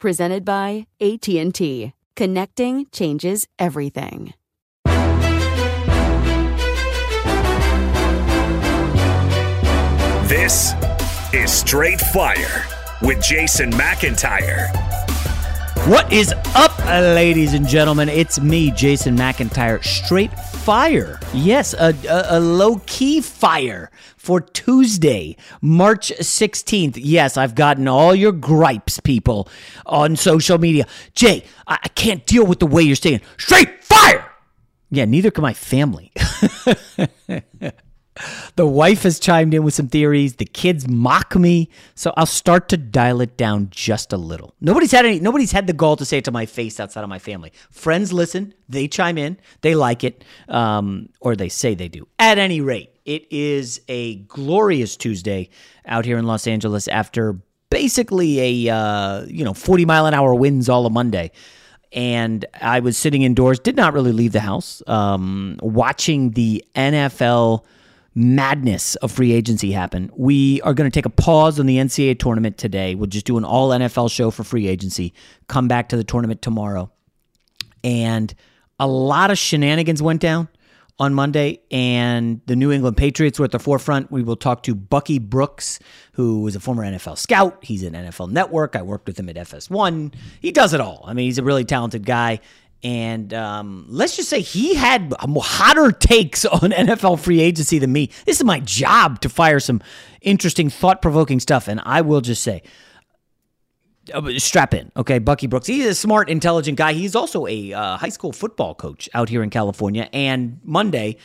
Presented by AT&T. Connecting changes everything. This is Straight Fire with Jason McIntyre. What is up, ladies and gentlemen? It's me, Jason McIntyre. Straight Fire. Yes, a low-key fire for Tuesday, March 16th. Yes, I've gotten all your gripes, people, on social media. Jay, I can't deal with the way you're saying straight fire. Yeah, neither can my family. The wife has chimed in with some theories. The kids mock me. So I'll start to dial it down just a little. Nobody's had the gall to say it to my face outside of my family. Friends listen. They chime in. They like it. Or they say they do. At any rate, it is a glorious Tuesday out here in Los Angeles after basically a 40-mile-an-hour winds all of Monday. And I was sitting indoors, did not really leave the house, watching the NFL madness of free agency happen. We are going to take a pause on the NCAA tournament today. We'll just do an all NFL show for free agency, come back to the tournament tomorrow. And a lot of shenanigans went down on Monday, and the New England Patriots were at the forefront. We will talk to Bucky Brooks, who is a former NFL scout. He's an NFL Network. I worked with him at FS1. He does it all. I mean, he's a really talented guy. And let's just say he had hotter takes on NFL free agency than me. This is my job to fire some interesting, thought-provoking stuff. And I will just say, strap in, okay? Bucky Brooks, he's a smart, intelligent guy. He's also a high school football coach out here in California. And Monday,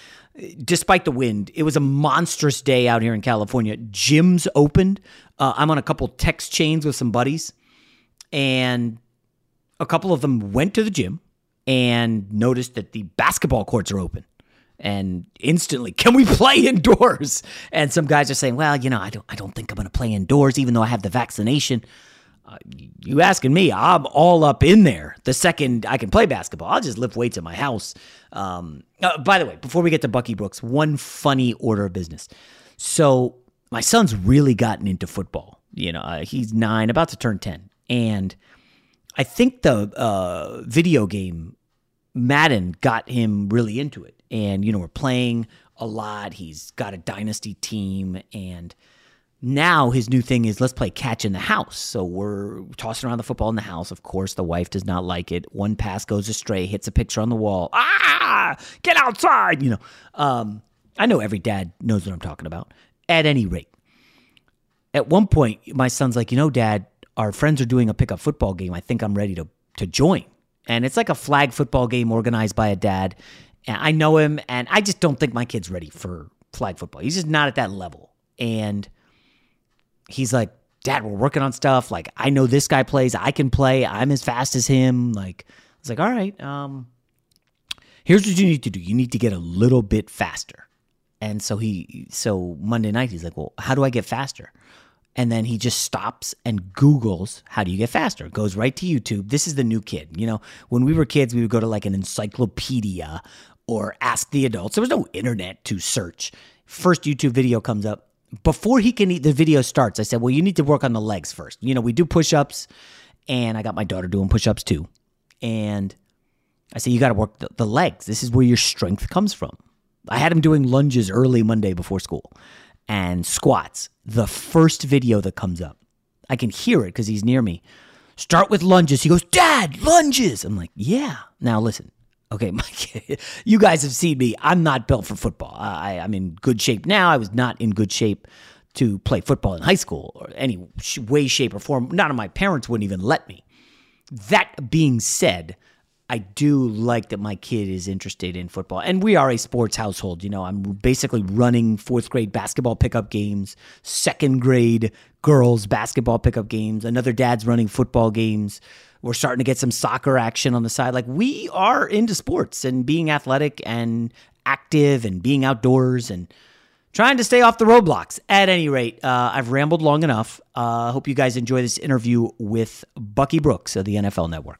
despite the wind, it was a monstrous day out here in California. Gyms opened. I'm on a couple text chains with some buddies. And a couple of them went to the gym and noticed that the basketball courts are open. And instantly, can we play indoors? And some guys are saying, well, I don't think I'm going to play indoors, even though I have the vaccination. You asking me, I'm all up in there. The second I can play basketball, I'll just lift weights at my house. By the way, before we get to Bucky Brooks, one funny order of business. So my son's really gotten into football. You know, he's 9, about to turn 10. And I think the video game Madden got him really into it. And, you know, we're playing a lot. He's got a dynasty team. And now his new thing is let's play catch in the house. So we're tossing around the football in the house. Of course, the wife does not like it. One pass goes astray, hits a picture on the wall. Ah, get outside. You know, I know every dad knows what I'm talking about. At any rate, at one point, my son's like, you know, Dad, our friends are doing a pickup football game. I think I'm ready to join. And it's like a flag football game organized by a dad. And I know him, and I just don't think my kid's ready for flag football. He's just not at that level. And he's like, Dad, we're working on stuff. Like, I know this guy plays. I can play. I'm as fast as him. Like, I was like, all right, here's what you need to do. You need to get a little bit faster. And so so Monday night, he's like, well, how do I get faster? And then he just stops and Googles, how do you get faster? Goes right to YouTube. This is the new kid. You know, when we were kids, we would go to like an encyclopedia or ask the adults. There was no internet to search. First YouTube video comes up. Before the video starts, I said, well, you need to work on the legs first. You know, we do push-ups, and I got my daughter doing push-ups too. And I said, you got to work the legs. This is where your strength comes from. I had him doing lunges early Monday before school. And squats, the first video that comes up. I can hear it because he's near me. Start with lunges. He goes, Dad, lunges. I'm like, yeah. Now listen, okay, you guys have seen me. I'm not built for football. I'm in good shape now. I was not in good shape to play football in high school or any way, shape, or form. None of my parents wouldn't even let me. That being said, I do like that my kid is interested in football. And we are a sports household. You know, I'm basically running 4th grade basketball pickup games, 2nd grade girls basketball pickup games. Another dad's running football games. We're starting to get some soccer action on the side. Like, we are into sports and being athletic and active and being outdoors and trying to stay off the roadblocks. At any rate, I've rambled long enough. I hope you guys enjoy this interview with Bucky Brooks of the NFL Network.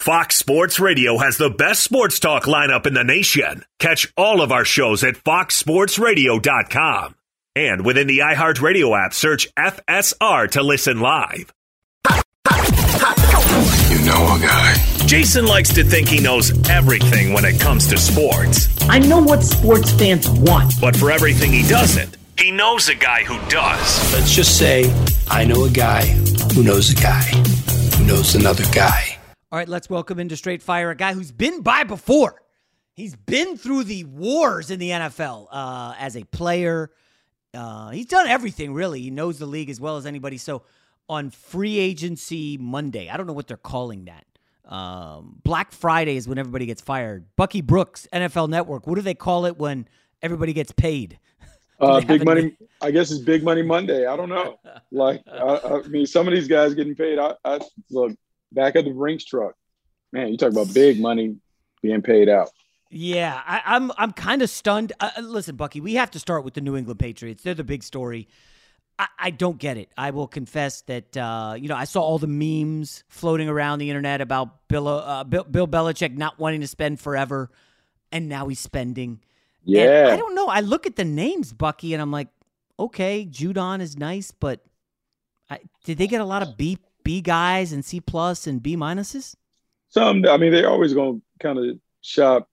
Fox Sports Radio has the best sports talk lineup in the nation. Catch all of our shows at foxsportsradio.com. And within the iHeartRadio app, search FSR to listen live. You know a guy. Jason likes to think he knows everything when it comes to sports. I know what sports fans want. But for everything he doesn't, he knows a guy who does. Let's just say, I know a guy who knows a guy who knows another guy. All right, let's welcome into Straight Fire a guy who's been by before. He's been through the wars in the NFL as a player. He's done everything, really. He knows the league as well as anybody. So on Free Agency Monday, I don't know what they're calling that. Black Friday is when everybody gets fired. Bucky Brooks, NFL Network. What do they call it when everybody gets paid? Big money. I guess it's Big Money Monday. I don't know. Like, I mean, some of these guys getting paid. I look. Back of the Brinks truck. Man, you talk about big money being paid out. Yeah, I'm kind of stunned. Listen, Bucky, we have to start with the New England Patriots. They're the big story. I don't get it. I will confess that, I saw all the memes floating around the internet about Bill Belichick not wanting to spend forever, and now he's spending. Yeah. And I don't know. I look at the names, Bucky, and I'm like, okay, Judon is nice, but did they get a lot of beef? B guys and C plus and B minuses? Some, I mean, they're always going to kind of shop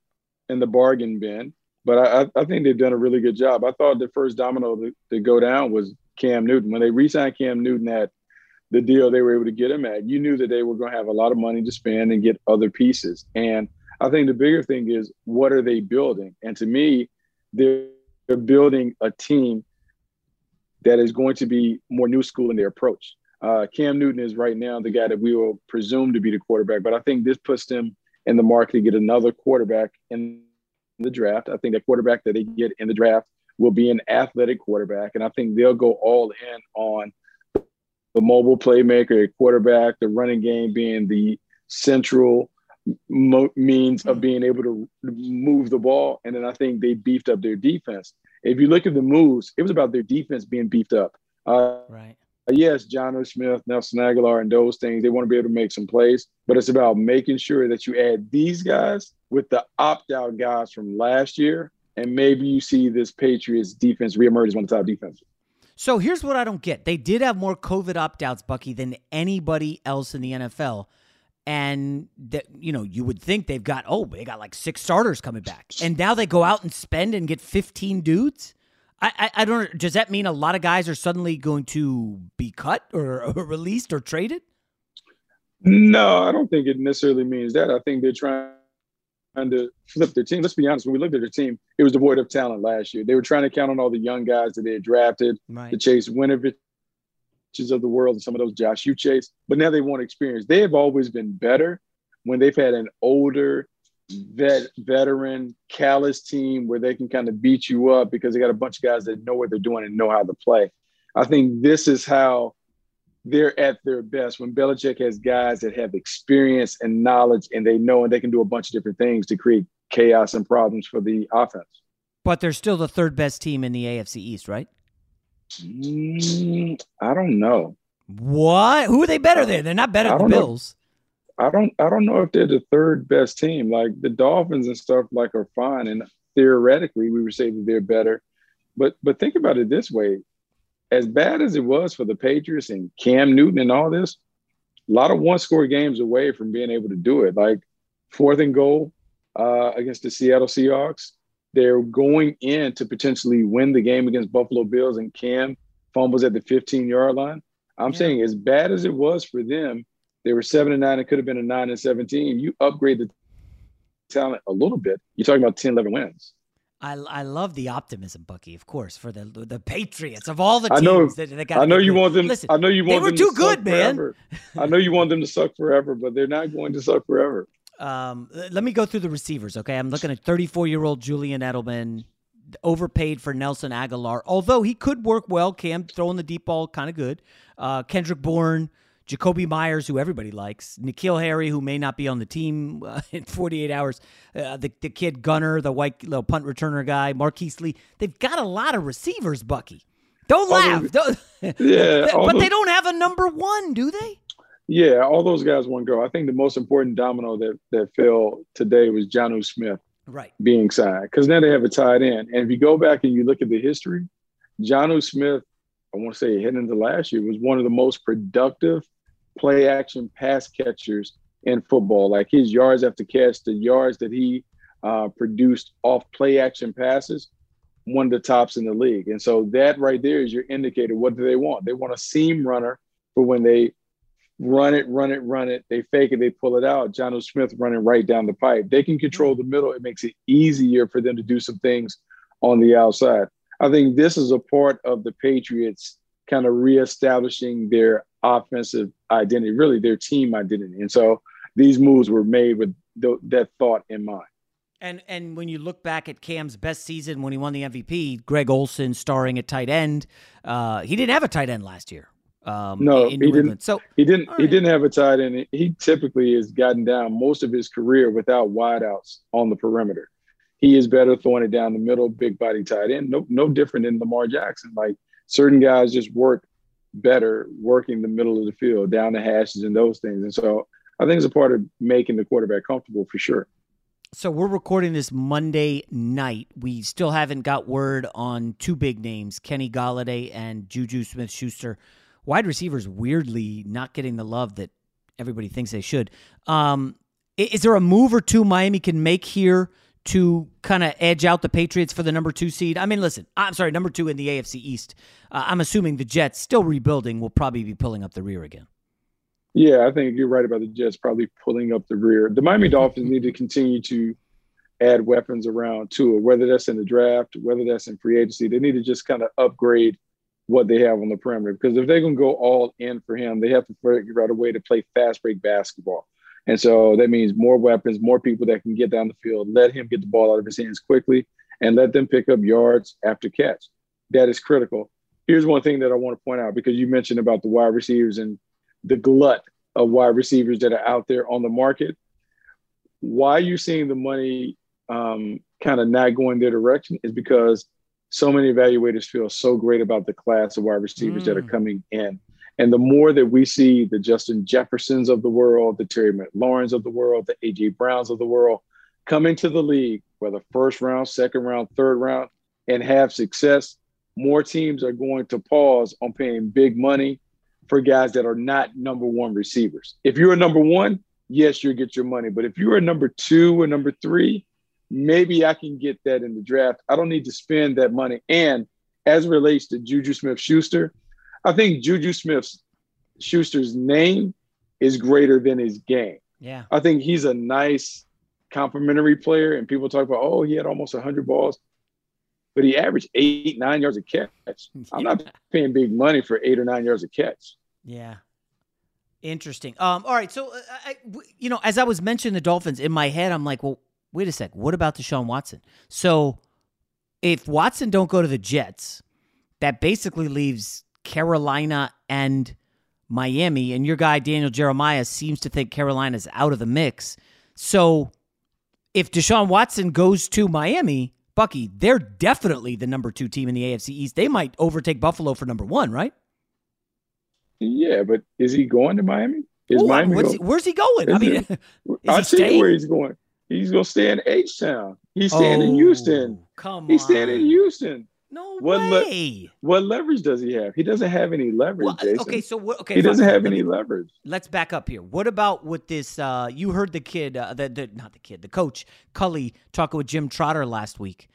in the bargain bin, but I think they've done a really good job. I thought the first domino to go down was Cam Newton. When they re-signed Cam Newton at the deal they were able to get him at, you knew that they were going to have a lot of money to spend and get other pieces. And I think the bigger thing is, what are they building? And to me, they're building a team that is going to be more new school in their approach. Cam Newton is right now the guy that we will presume to be the quarterback, but I think this puts them in the market to get another quarterback in the draft. I think the quarterback that they get in the draft will be an athletic quarterback, and I think they'll go all in on the mobile playmaker, quarterback, the running game being the central means of being able to move the ball, and then I think they beefed up their defense. If you look at the moves, it was about their defense being beefed up. Right. Yes, Jonnu Smith, Nelson Aguilar, and those things, they want to be able to make some plays, but it's about making sure that you add these guys with the opt-out guys from last year, and maybe you see this Patriots defense reemerge as one of the top defenses. So here's what I don't get. They did have more COVID opt-outs, Bucky, than anybody else in the NFL, and that, you know, you would think they got like 6 starters coming back, and now they go out and spend and get 15 dudes? I don't. Does that mean a lot of guys are suddenly going to be cut or released or traded? No, I don't think it necessarily means that. I think they're trying to flip their team. Let's be honest. When we looked at their team, it was devoid of talent last year. They were trying to count on all the young guys that they had drafted, right, the Chase Winoviches of the world and some of those Josh Uches. But now they want experience. They have always been better when they've had an older veteran, callous team where they can kind of beat you up because they got a bunch of guys that know what they're doing and know how to play. I think this is how they're at their best, when Belichick has guys that have experience and knowledge, and they know and they can do a bunch of different things to create chaos and problems for the offense. But they're still the third best team in the AFC East, right? I don't know. What? Who are they better than? They're not better than the Bills. I don't know if they're the third best team. Like the Dolphins and stuff like are fine, and theoretically we would say that they're better. But think about it this way. As bad as it was for the Patriots and Cam Newton and all this, a lot of one-score games away from being able to do it. Like 4th and goal against the Seattle Seahawks, they're going in to potentially win the game against Buffalo Bills, and Cam fumbles at the 15-yard line. I'm saying, as bad as it was for them, they were 7-9. It could have been a 9-17. You upgrade the talent a little bit. You're talking about 10, 11 wins. I love the optimism, Bucky, of course, for the Patriots of all the teams. I know you want them to suck forever. I know you want them to suck forever, but they're not going to suck forever. Let me go through the receivers, okay? I'm looking at 34-year-old Julian Edelman, overpaid for Nelson Aguilar, although he could work well. Cam throwing the deep ball, kind of good. Kendrick Bourne, Jacoby Myers, who everybody likes, N'Keal Harry, who may not be on the team in 48 hours, the kid Gunner, the white little punt returner guy, Marquise Lee. They've got a lot of receivers, Bucky. Don't laugh. But they don't have a number one, do they? Yeah, all those guys want to go. I think the most important domino that fell today was Jonnu Smith being signed, because now they have a tight end. And if you go back and you look at the history, Jonnu Smith, I want to say heading into last year, was one of the most productive play action pass catchers in football. Like his yards after catch, the yards that he produced off play action passes, one of the tops in the league. And so that right there is your indicator. What do they want? They want a seam runner for when they run it. They fake it. They pull it out. Jonnu Smith running right down the pipe. They can control the middle. It makes it easier for them to do some things on the outside. I think this is a part of the Patriots kind of reestablishing their offensive identity, really their team identity. And so these moves were made with that thought in mind. And when you look back at Cam's best season when he won the MVP, Greg Olsen starring at tight end, he didn't have a tight end last year. No, he didn't. So he didn't have a tight end. He typically has gotten down most of his career without wideouts on the perimeter. He is better throwing it down the middle, big body tight end. No different than Lamar Jackson. Like certain guys just work better working the middle of the field, down the hashes and those things. And so I think it's a part of making the quarterback comfortable for sure. So we're recording this Monday night. We still haven't got word on two big names, Kenny Golladay and Juju Smith-Schuster. Wide receivers weirdly not getting the love that everybody thinks they should. Is there a move or two Miami can make here to kind of edge out the Patriots for the number two seed? I mean, listen, I'm sorry, number two in the AFC East. I'm assuming the Jets, still rebuilding, will probably be pulling up the rear again. Yeah, I think you're right about the Jets probably pulling up the rear. The Miami Dolphins need to continue to add weapons around Tua, whether that's in the draft, whether that's in free agency. They need to just kind of upgrade what they have on the perimeter, because if they're going to go all in for him, they have to figure out a way to play fast break basketball. And so that means more weapons, more people that can get down the field, let him get the ball out of his hands quickly, and let them pick up yards after catch. That is critical. Here's one thing that I want to point out, because you mentioned about the wide receivers and the glut of wide receivers that are out there on the market. Why you're seeing the money kind of not going their direction is because so many evaluators feel so great about the class of wide receivers that are coming in. And the more that we see the Justin Jeffersons of the world, the Terry McLaurins of the world, the A.J. Browns of the world come into the league, whether first round, second round, third round, and have success, more teams are going to pause on paying big money for guys that are not number one receivers. If you're a number one, yes, you'll get your money. But if you're a number two or number three, maybe I can get that in the draft. I don't need to spend that money. And as it relates to Juju Smith-Schuster, I think Juju Smith-Schuster's name is greater than his game. Yeah, I think he's a nice complimentary player, and people talk about, oh, he had almost 100 balls, but he averaged 8-9 yards a catch. I'm not paying big money for 8 or 9 yards a catch. Yeah, interesting. All right, so as I was mentioning the Dolphins in my head, I'm like, well, wait a sec, what about Deshaun Watson? So if Watson don't go to the Jets, that basically leaves Carolina and Miami, and your guy Daniel Jeremiah seems to think Carolina's out of the mix. So if Deshaun Watson goes to Miami, Bucky, they're definitely the number two team in the AFC East. They might overtake Buffalo for number one, right? Yeah, but is he going to Miami? Where's he going? I mean, I see where he's going. He's going to stay in H-Town. He's staying in Houston. Come on. He's staying in Houston. No way. What leverage does he have? He doesn't have any leverage, well, Jason. Okay, so what? Okay, he doesn't have any leverage. Let's back up here. What about with this? You heard the kid, the coach Cully talking with Jim Trotter last week,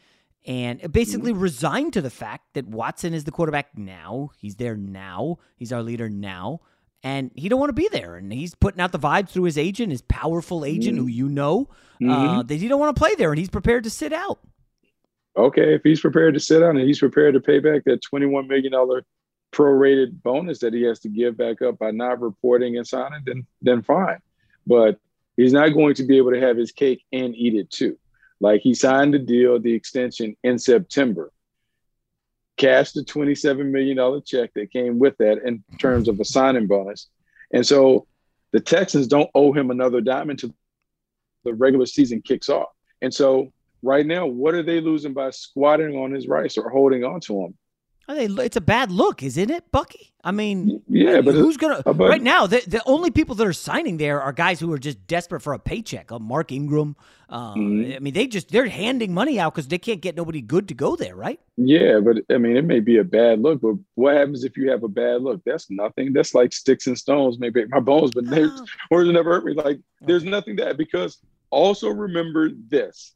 and basically resigned to the fact that Watson is the quarterback now. He's there now. He's our leader now, and he don't want to be there. And he's putting out the vibes through his agent, his powerful agent, who you know, that he don't want to play there, and he's prepared to sit out. Okay, if he's prepared to sit on and he's prepared to pay back that $21 million prorated bonus that he has to give back up by not reporting and signing, then fine. But he's not going to be able to have his cake and eat it too. Like, he signed the deal, the extension in September, cashed the $27 million check that came with that in terms of a signing bonus. And so the Texans don't owe him another dime until the regular season kicks off. And so right now, what are they losing by squatting on his rights or holding on to him? It's a bad look, isn't it, Bucky? I mean, yeah, but who's going to – right now, the only people that are signing there are guys who are just desperate for a paycheck, Mark Ingram. I mean, they're handing money out because they can't get nobody good to go there, right? Yeah, but, I mean, it may be a bad look, but what happens if you have a bad look? That's nothing. That's like sticks and stones may break my bones, but words never hurt me. Like, there's nothing that – because also remember this.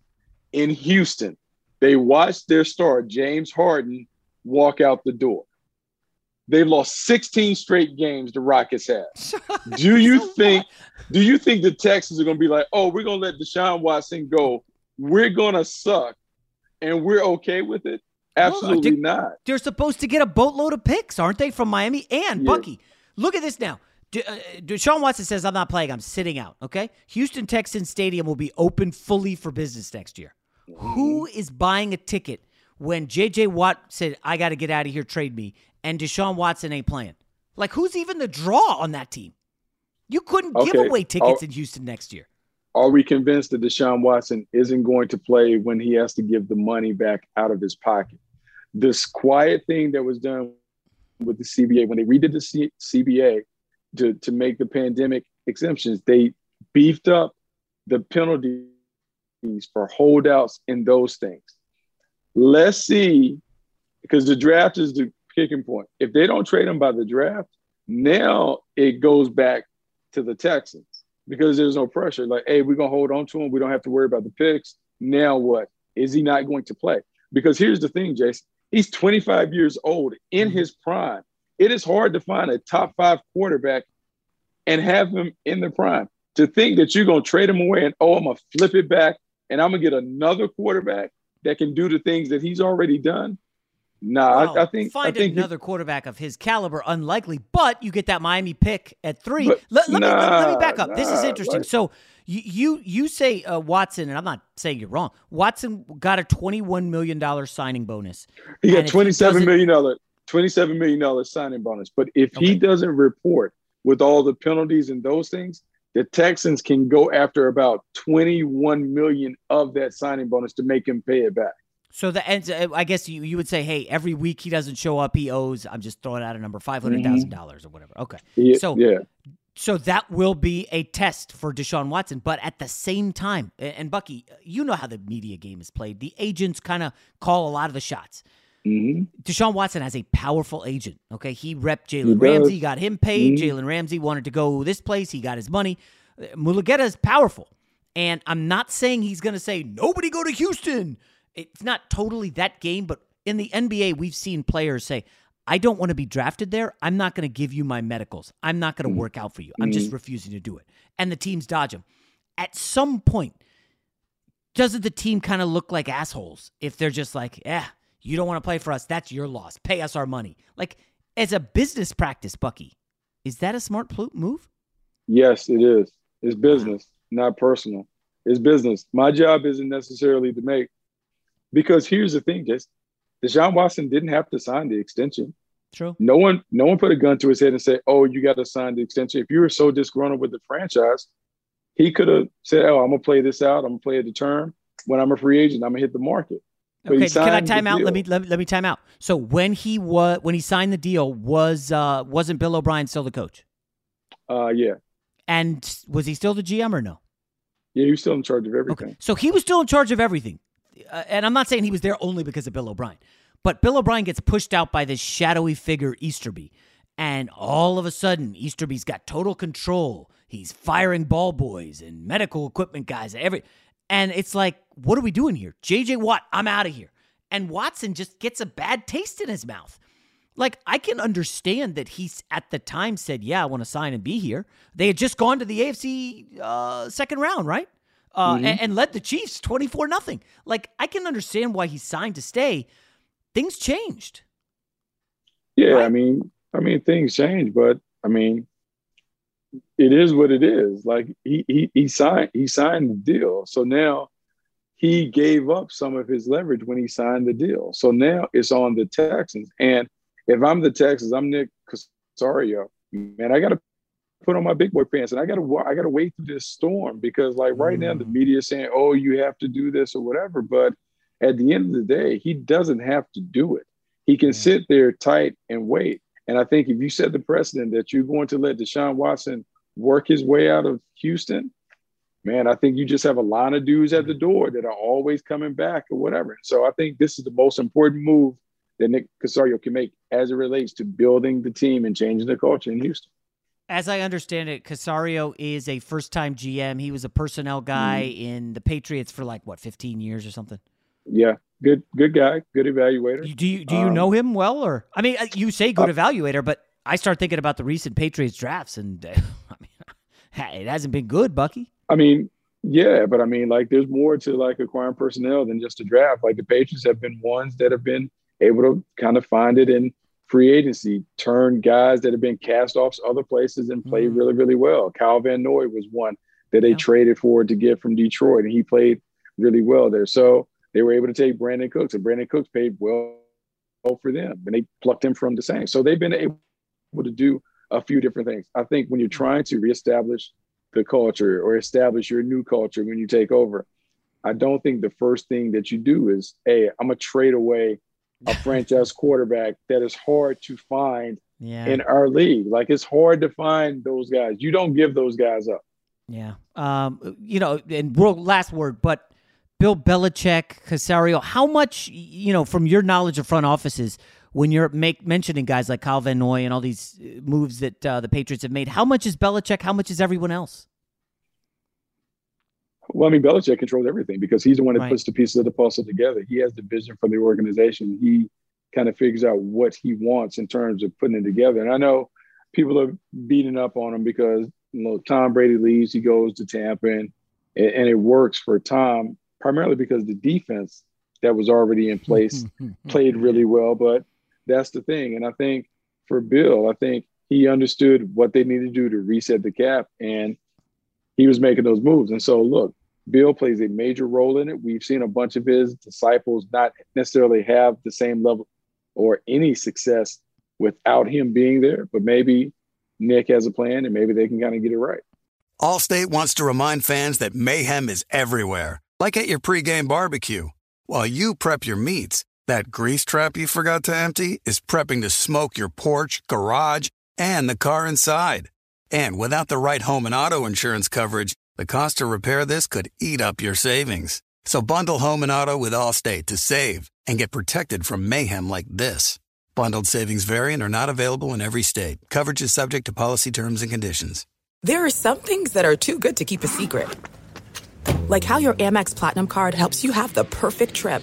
In Houston, they watched their star, James Harden, walk out the door. They've lost 16 straight games the Rockets have. Do you think the Texans are going to be like, oh, we're going to let Deshaun Watson go. We're going to suck, and we're okay with it? Absolutely not. They're supposed to get a boatload of picks, aren't they, from Miami? And, Bucky, look at this now. Deshaun Watson says, I'm not playing. I'm sitting out, okay? Houston Texans Stadium will be open fully for business next year. Who is buying a ticket when J.J. Watt said, I got to get out of here, trade me, and Deshaun Watson ain't playing? Like, who's even the draw on that team? You couldn't give away tickets in Houston next year. Are we convinced that Deshaun Watson isn't going to play when he has to give the money back out of his pocket? This quiet thing that was done with the CBA, when they redid the CBA to make the pandemic exemptions, they beefed up the penalties for holdouts and those things. Let's see, because the draft is the kicking point. If they don't trade him by the draft, now it goes back to the Texans because there's no pressure. Like, hey, we're going to hold on to him. We don't have to worry about the picks. Now what? Is he not going to play? Because here's the thing, Jason. He's 25 years old in his prime. It is hard to find a top five quarterback and have him in the prime. To think that you're going to trade him away and, I'm going to flip it back and I'm going to get another quarterback that can do the things that he's already done. No, I think another quarterback of his caliber, unlikely, but you get that Miami pick at 3. Let me back up. This is interesting. Right. So you say Watson, and I'm not saying you're wrong. Watson got a $21 million signing bonus. He got $27 million signing bonus. But if he doesn't report with all the penalties and those things, the Texans can go after about $21 million of that signing bonus to make him pay it back. So I guess you would say, hey, every week he doesn't show up, he owes, I'm just throwing out a number, $500,000 or whatever. Okay. Yeah, so that will be a test for Deshaun Watson. But at the same time, and Bucky, you know how the media game is played. The agents kind of call a lot of the shots. Deshaun Watson has a powerful agent, okay? He repped Jalen Ramsey, got him paid. Jalen Ramsey wanted to go this place. He got his money. Mulligeta is powerful. And I'm not saying he's going to say, nobody go to Houston. It's not totally that game, but in the NBA, we've seen players say, I don't want to be drafted there. I'm not going to give you my medicals. I'm not going to work out for you. I'm just refusing to do it. And the teams dodge him. At some point, doesn't the team kind of look like assholes if they're just like, you don't want to play for us. That's your loss. Pay us our money. Like, as a business practice, Bucky, is that a smart move? Yes, it is. It's business, not personal. It's business. My job isn't necessarily to make. Because here's the thing, Deshaun Watson didn't have to sign the extension. True. No one put a gun to his head and said, you got to sign the extension. If you were so disgruntled with the franchise, he could have said, I'm going to play this out. I'm going to play the term. When I'm a free agent, I'm going to hit the market. Okay, can I time out? Let me time out. So when he signed the deal, wasn't Bill O'Brien still the coach? Yeah. And was he still the GM or no? Yeah, he was still in charge of everything. Okay. So he was still in charge of everything, and I'm not saying he was there only because of Bill O'Brien, But Bill O'Brien gets pushed out by this shadowy figure, Easterby. And all of a sudden, Easterby's got total control. He's firing ball boys and medical equipment guys. And it's like, what are we doing here? J.J. Watt, I'm out of here. And Watson just gets a bad taste in his mouth. Like, I can understand that he, at the time, said, yeah, I want to sign and be here. They had just gone to the AFC second round, right? And led the Chiefs 24-0. Like, I can understand why he signed to stay. Things changed. Yeah, right? I mean, things change, but, I mean, it is what it is. Like, he signed the deal. So now he gave up some of his leverage when he signed the deal. So now it's on the Texans. And if I'm the Texans, I'm Nick Caserio, man, I got to put on my big boy pants and I got to wait through this storm, because like right now the media is saying, oh, you have to do this or whatever. But at the end of the day, he doesn't have to do it. He can sit there tight and wait. And I think if you set the precedent that you're going to let Deshaun Watson work his way out of Houston, man, I think you just have a line of dudes at the door that are always coming back or whatever. So I think this is the most important move that Nick Caserio can make as it relates to building the team and changing the culture in Houston. As I understand it, Caserio is a first-time GM. He was a personnel guy in the Patriots for 15 years or something? Yeah, good guy, good evaluator. Do you know him well? Or I mean, you say good evaluator, but I start thinking about the recent Patriots drafts, and I mean, it hasn't been good, Bucky. I mean, yeah, but I mean, like, there's more to like acquiring personnel than just a draft. Like the Patriots have been ones that have been able to kind of find it in free agency, turn guys that have been cast offs other places and play really, really well. Kyle Van Noy was one that they traded for to get from Detroit, and he played really well there. So they were able to take Brandon Cooks, and Brandon Cooks paid well for them, and they plucked him from the Saints. So they've been able to do a few different things. I think when you're trying to reestablish the culture or establish your new culture when you take over, I don't think the first thing that you do is, hey, I'm going to trade away a franchise quarterback that is hard to find in our league. Like, it's hard to find those guys. You don't give those guys up. Yeah. And last word, but Bill Belichick, Caserio, how much, from your knowledge of front offices, when you're mentioning guys like Kyle Van Noy and all these moves that the Patriots have made, how much is Belichick? How much is everyone else? Well, I mean, Belichick controls everything because he's the one that puts the pieces of the puzzle together. He has the vision for the organization. He kind of figures out what he wants in terms of putting it together. And I know people are beating up on him because, Tom Brady leaves, he goes to Tampa, and it works for Tom primarily because the defense that was already in place played really well. But that's the thing. And I think for Bill, he understood what they needed to do to reset the cap, and he was making those moves. And so, look, Bill plays a major role in it. We've seen a bunch of his disciples not necessarily have the same level or any success without him being there. But maybe Nick has a plan, and maybe they can kind of get it right. Allstate wants to remind fans that mayhem is everywhere, like at your pregame barbecue. While you prep your meats, that grease trap you forgot to empty is prepping to smoke your porch, garage, and the car inside. And without the right home and auto insurance coverage, the cost to repair this could eat up your savings. So bundle home and auto with Allstate to save and get protected from mayhem like this. Bundled savings vary and are not available in every state. Coverage is subject to policy terms and conditions. There are some things that are too good to keep a secret. Like how your Amex Platinum card helps you have the perfect trip.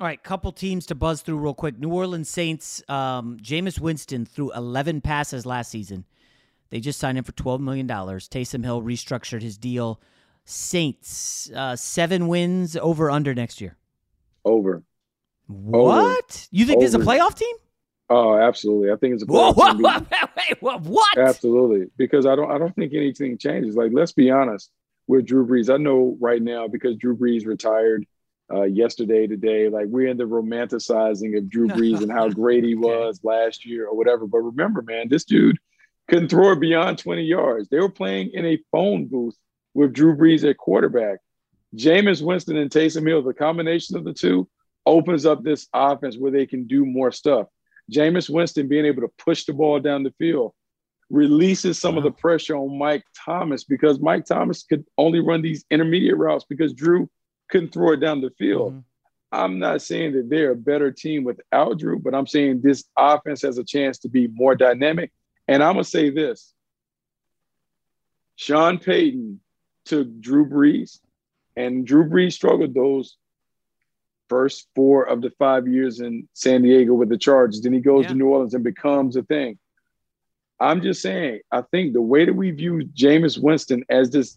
All right, couple teams to buzz through real quick. New Orleans Saints, Jameis Winston threw 11 passes last season. They just signed him for $12 million. Taysom Hill restructured his deal. Saints, 7 wins, over, under next year. Over. What? You think this is a playoff team? Oh, absolutely. I think it's a playoff team. Wait, what? Absolutely, because I don't think anything changes. Like, let's be honest with Drew Brees. I know right now because Drew Brees retired yesterday, today, like we're in the romanticizing of Drew Brees and how great he was last year or whatever. But remember, man, this dude couldn't throw it beyond 20 yards. They were playing in a phone booth with Drew Brees at quarterback. Jameis Winston and Taysom Hill, the combination of the two opens up this offense where they can do more stuff. Jameis Winston being able to push the ball down the field releases some of the pressure on Mike Thomas, because Mike Thomas could only run these intermediate routes because Drew couldn't throw it down the field. Mm-hmm. I'm not saying that they're a better team without Drew, but I'm saying this offense has a chance to be more dynamic. And I'm going to say this. Sean Payton took Drew Brees, and Drew Brees struggled those first 4 of the 5 years in San Diego with the Chargers. Then he goes to New Orleans and becomes a thing. I'm just saying, I think the way that we view Jameis Winston as this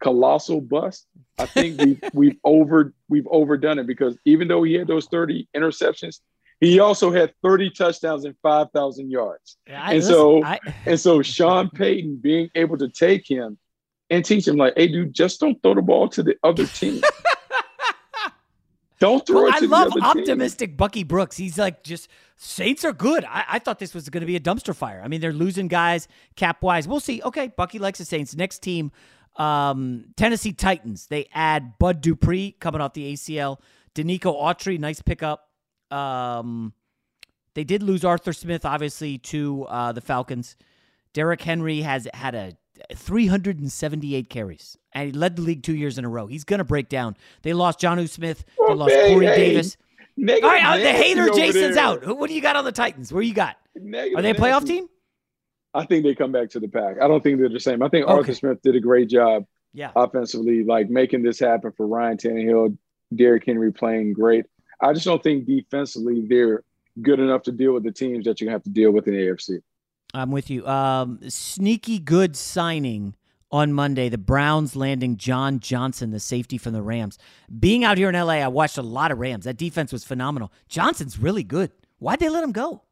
colossal bust, I think we've overdone it, because even though he had those 30 interceptions, he also had 30 touchdowns and 5,000 yards. So Sean Payton being able to take him and teach him, like, hey, dude, just don't throw the ball to the other team. Don't throw it to the other team. I love optimistic Bucky Brooks. He's like, just Saints are good. I thought this was going to be a dumpster fire. I mean, they're losing guys cap-wise. We'll see. Okay, Bucky likes the Saints. Next team. Tennessee Titans, they add Bud Dupree coming off the ACL. Danico Autry, nice pickup. They did lose Arthur Smith, obviously, to the Falcons. Derrick Henry has had a 378 carries, and he led the league 2 years in a row. He's going to break down. They lost Jonnu Smith. They lost Corey Davis. All right, the hater Jason's out. What do you got on the Titans? Where you got? Are they a playoff team? I think they come back to the pack. I don't think they're the same. I think Arthur Smith did a great job offensively, like making this happen for Ryan Tannehill, Derrick Henry playing great. I just don't think defensively they're good enough to deal with the teams that you have to deal with in the AFC. I'm with you. Sneaky good signing on Monday. The Browns landing John Johnson, the safety from the Rams. Being out here in LA, I watched a lot of Rams. That defense was phenomenal. Johnson's really good. Why'd they let him go?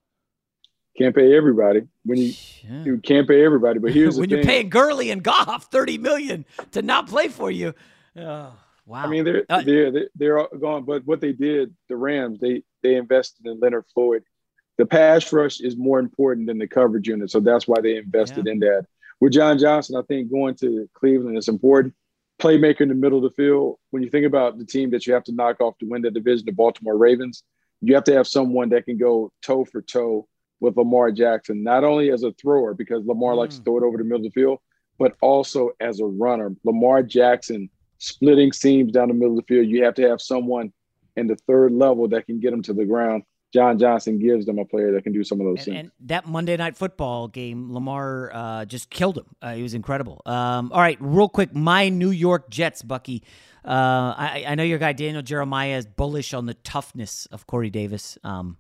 Can't pay everybody. When you can't pay everybody, but here's the thing: when you're paying Gurley and Goff $30 million to not play for you, wow. I mean, they're all gone. But what they did, the Rams, they invested in Leonard Floyd, the pass rush is more important than the coverage unit. So that's why they invested in that. With John Johnson, I think going to Cleveland is important. Playmaker in the middle of the field. When you think about the team that you have to knock off to win the division, the Baltimore Ravens, you have to have someone that can go toe for toe with Lamar Jackson, not only as a thrower, because Lamar likes to throw it over the middle of the field, but also as a runner. Lamar Jackson splitting seams down the middle of the field. You have to have someone in the third level that can get him to the ground. John Johnson gives them a player that can do some of those things. And that Monday Night Football game, Lamar just killed him. He was incredible. All right, real quick, my New York Jets, Bucky. I know your guy Daniel Jeremiah is bullish on the toughness of Corey Davis. I'm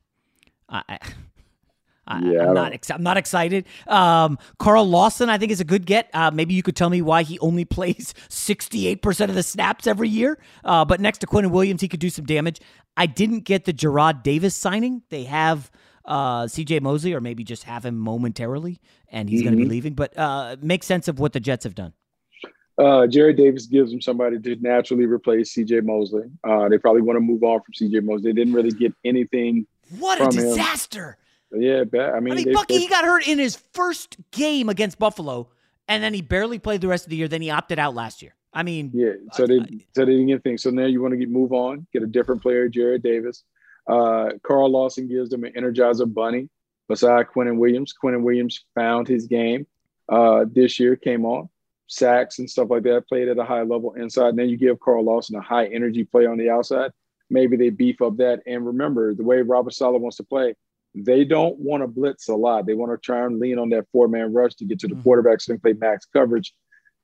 not excited. Carl Lawson, I think, is a good get. Maybe you could tell me why he only plays 68% of the snaps every year. But next to Quentin Williams, he could do some damage. I didn't get the Gerard Davis signing. They have C.J. Mosley, or maybe just have him momentarily, and he's going to be leaving. But make sense of what the Jets have done. Jerry Davis gives them somebody to naturally replace C.J. Mosley. They probably want to move on from C.J. Mosley. They didn't really get anything. What a disaster! Him. Yeah, I mean Bucky, he got hurt in his first game against Buffalo, and then he barely played the rest of the year. Then he opted out last year. I mean, yeah. So they didn't get things. So now you want to move on, get a different player, Jared Davis. Carl Lawson gives them an energizer bunny. Beside Quentin Williams found his game this year. Came on sacks and stuff like that. Played at a high level inside. And then you give Carl Lawson a high energy play on the outside. Maybe they beef up that. And remember the way Robert Saleh wants to play. They don't want to blitz a lot. They want to try and lean on that four-man rush to get to the quarterback so they can play max coverage.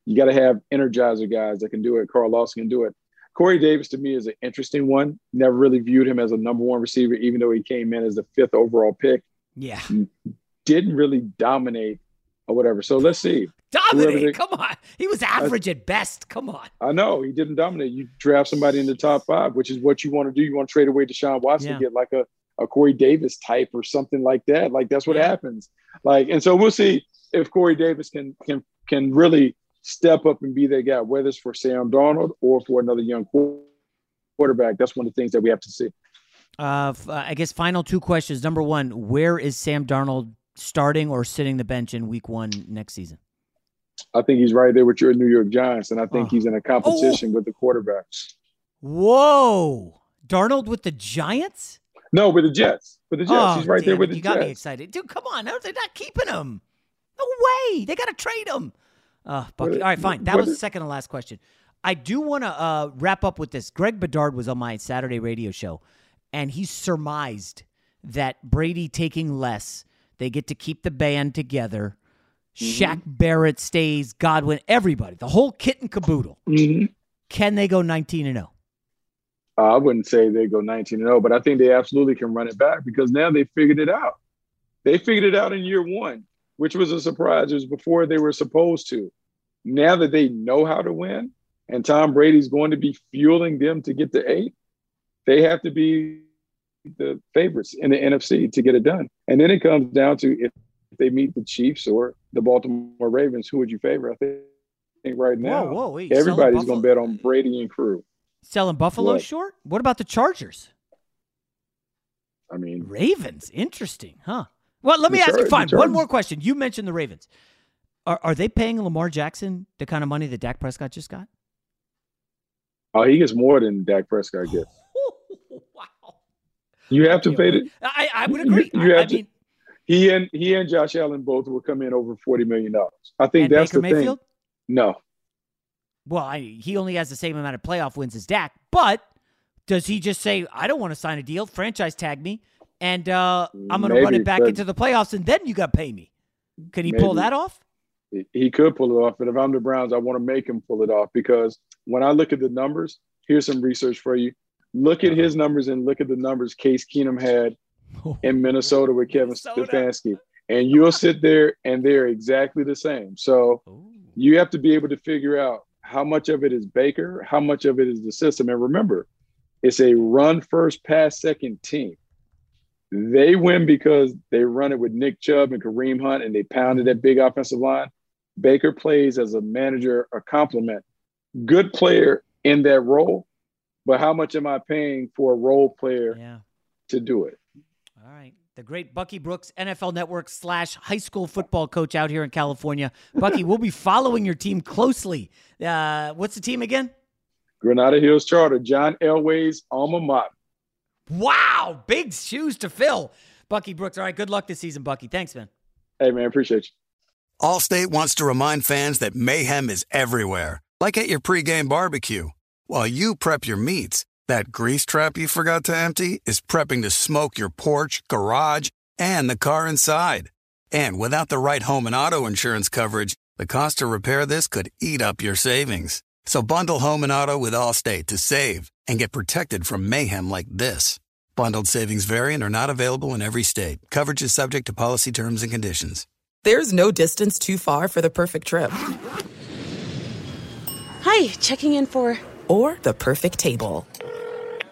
You got to have energizer guys that can do it. Carl Lawson can do it. Corey Davis, to me, is an interesting one. Never really viewed him as a number one receiver, even though he came in as the fifth overall pick. Yeah. Didn't really dominate or whatever. So let's see. Dominate? Come on. He was average at best. Come on. I know. He didn't dominate. You draft somebody in the top five, which is what you want to do. You want to trade away Deshaun Watson to get like a Corey Davis type or something like that. Like that's what happens. Like, and so we'll see if Corey Davis can really step up and be that guy, whether it's for Sam Darnold or for another young quarterback. That's one of the things that we have to see. I guess final two questions. Number one, where is Sam Darnold starting or sitting the bench in week one next season? I think he's right there with your New York Giants. And I think he's in a competition with the quarterbacks. Whoa. Darnold with the Giants? No, with the Jets. He's right there with the Jets. You got me excited. Dude, come on. They're not keeping him. No way. They got to trade him. Bucky. All right, fine. That was the second to last question. I do want to wrap up with this. Greg Bedard was on my Saturday radio show, and he surmised that Brady taking less, they get to keep the band together. Shaq Barrett stays, Godwin, everybody, the whole kit and caboodle. Can they go 19-0? I wouldn't say they go 19-0, but I think they absolutely can run it back because now they figured it out. They figured it out in year one, which was a surprise. It was before they were supposed to. Now that they know how to win and Tom Brady's going to be fueling them to get to 8, they have to be the favorites in the NFC to get it done. And then it comes down to if they meet the Chiefs or the Baltimore Ravens, who would you favor? I think right now everybody's going to bet on Brady and crew. Selling Buffalo short? What about the Chargers? I mean, Ravens. Interesting, huh? Well, let me ask you. Fine. One more question. You mentioned the Ravens. Are they paying Lamar Jackson the kind of money that Dak Prescott just got? Oh, he gets more than Dak Prescott gets. Wow. You have to pay it. I would agree. I mean, he and Josh Allen both will come in over $40 million. I think that's Baker the Mayfield? Thing. No. Well, he only has the same amount of playoff wins as Dak, but does he just say, I don't want to sign a deal, franchise tag me, and I'm going to run it back into the playoffs, and then you got to pay me? Can he pull that off? He could pull it off, and if I'm the Browns, I want to make him pull it off because when I look at the numbers, here's some research for you. Look at his numbers and look at the numbers Case Keenum had in Minnesota with Kevin Stefanski, and you'll sit there, and they're exactly the same. So you have to be able to figure out how much of it is Baker? How much of it is the system? And remember, it's a run first, pass second team. They win because they run it with Nick Chubb and Kareem Hunt, and they pounded that big offensive line. Baker plays as a manager, a compliment. Good player in that role, but how much am I paying for a role player to do it? All right. the great Bucky Brooks, NFL Network / high school football coach out here in California. Bucky, we'll be following your team closely. What's the team again? Granada Hills Charter, John Elway's alma mater. Wow, big shoes to fill. Bucky Brooks, all right, good luck this season, Bucky. Thanks, man. Hey, man, appreciate you. Allstate wants to remind fans that mayhem is everywhere, like at your pregame barbecue. While you prep your meats, that grease trap you forgot to empty is prepping to smoke your porch, garage, and the car inside. And without the right home and auto insurance coverage, the cost to repair this could eat up your savings. So bundle home and auto with Allstate to save and get protected from mayhem like this. Bundled savings variant are not available in every state. Coverage is subject to policy terms and conditions. There's no distance too far for the perfect trip. Hi, checking in for... Or the perfect table.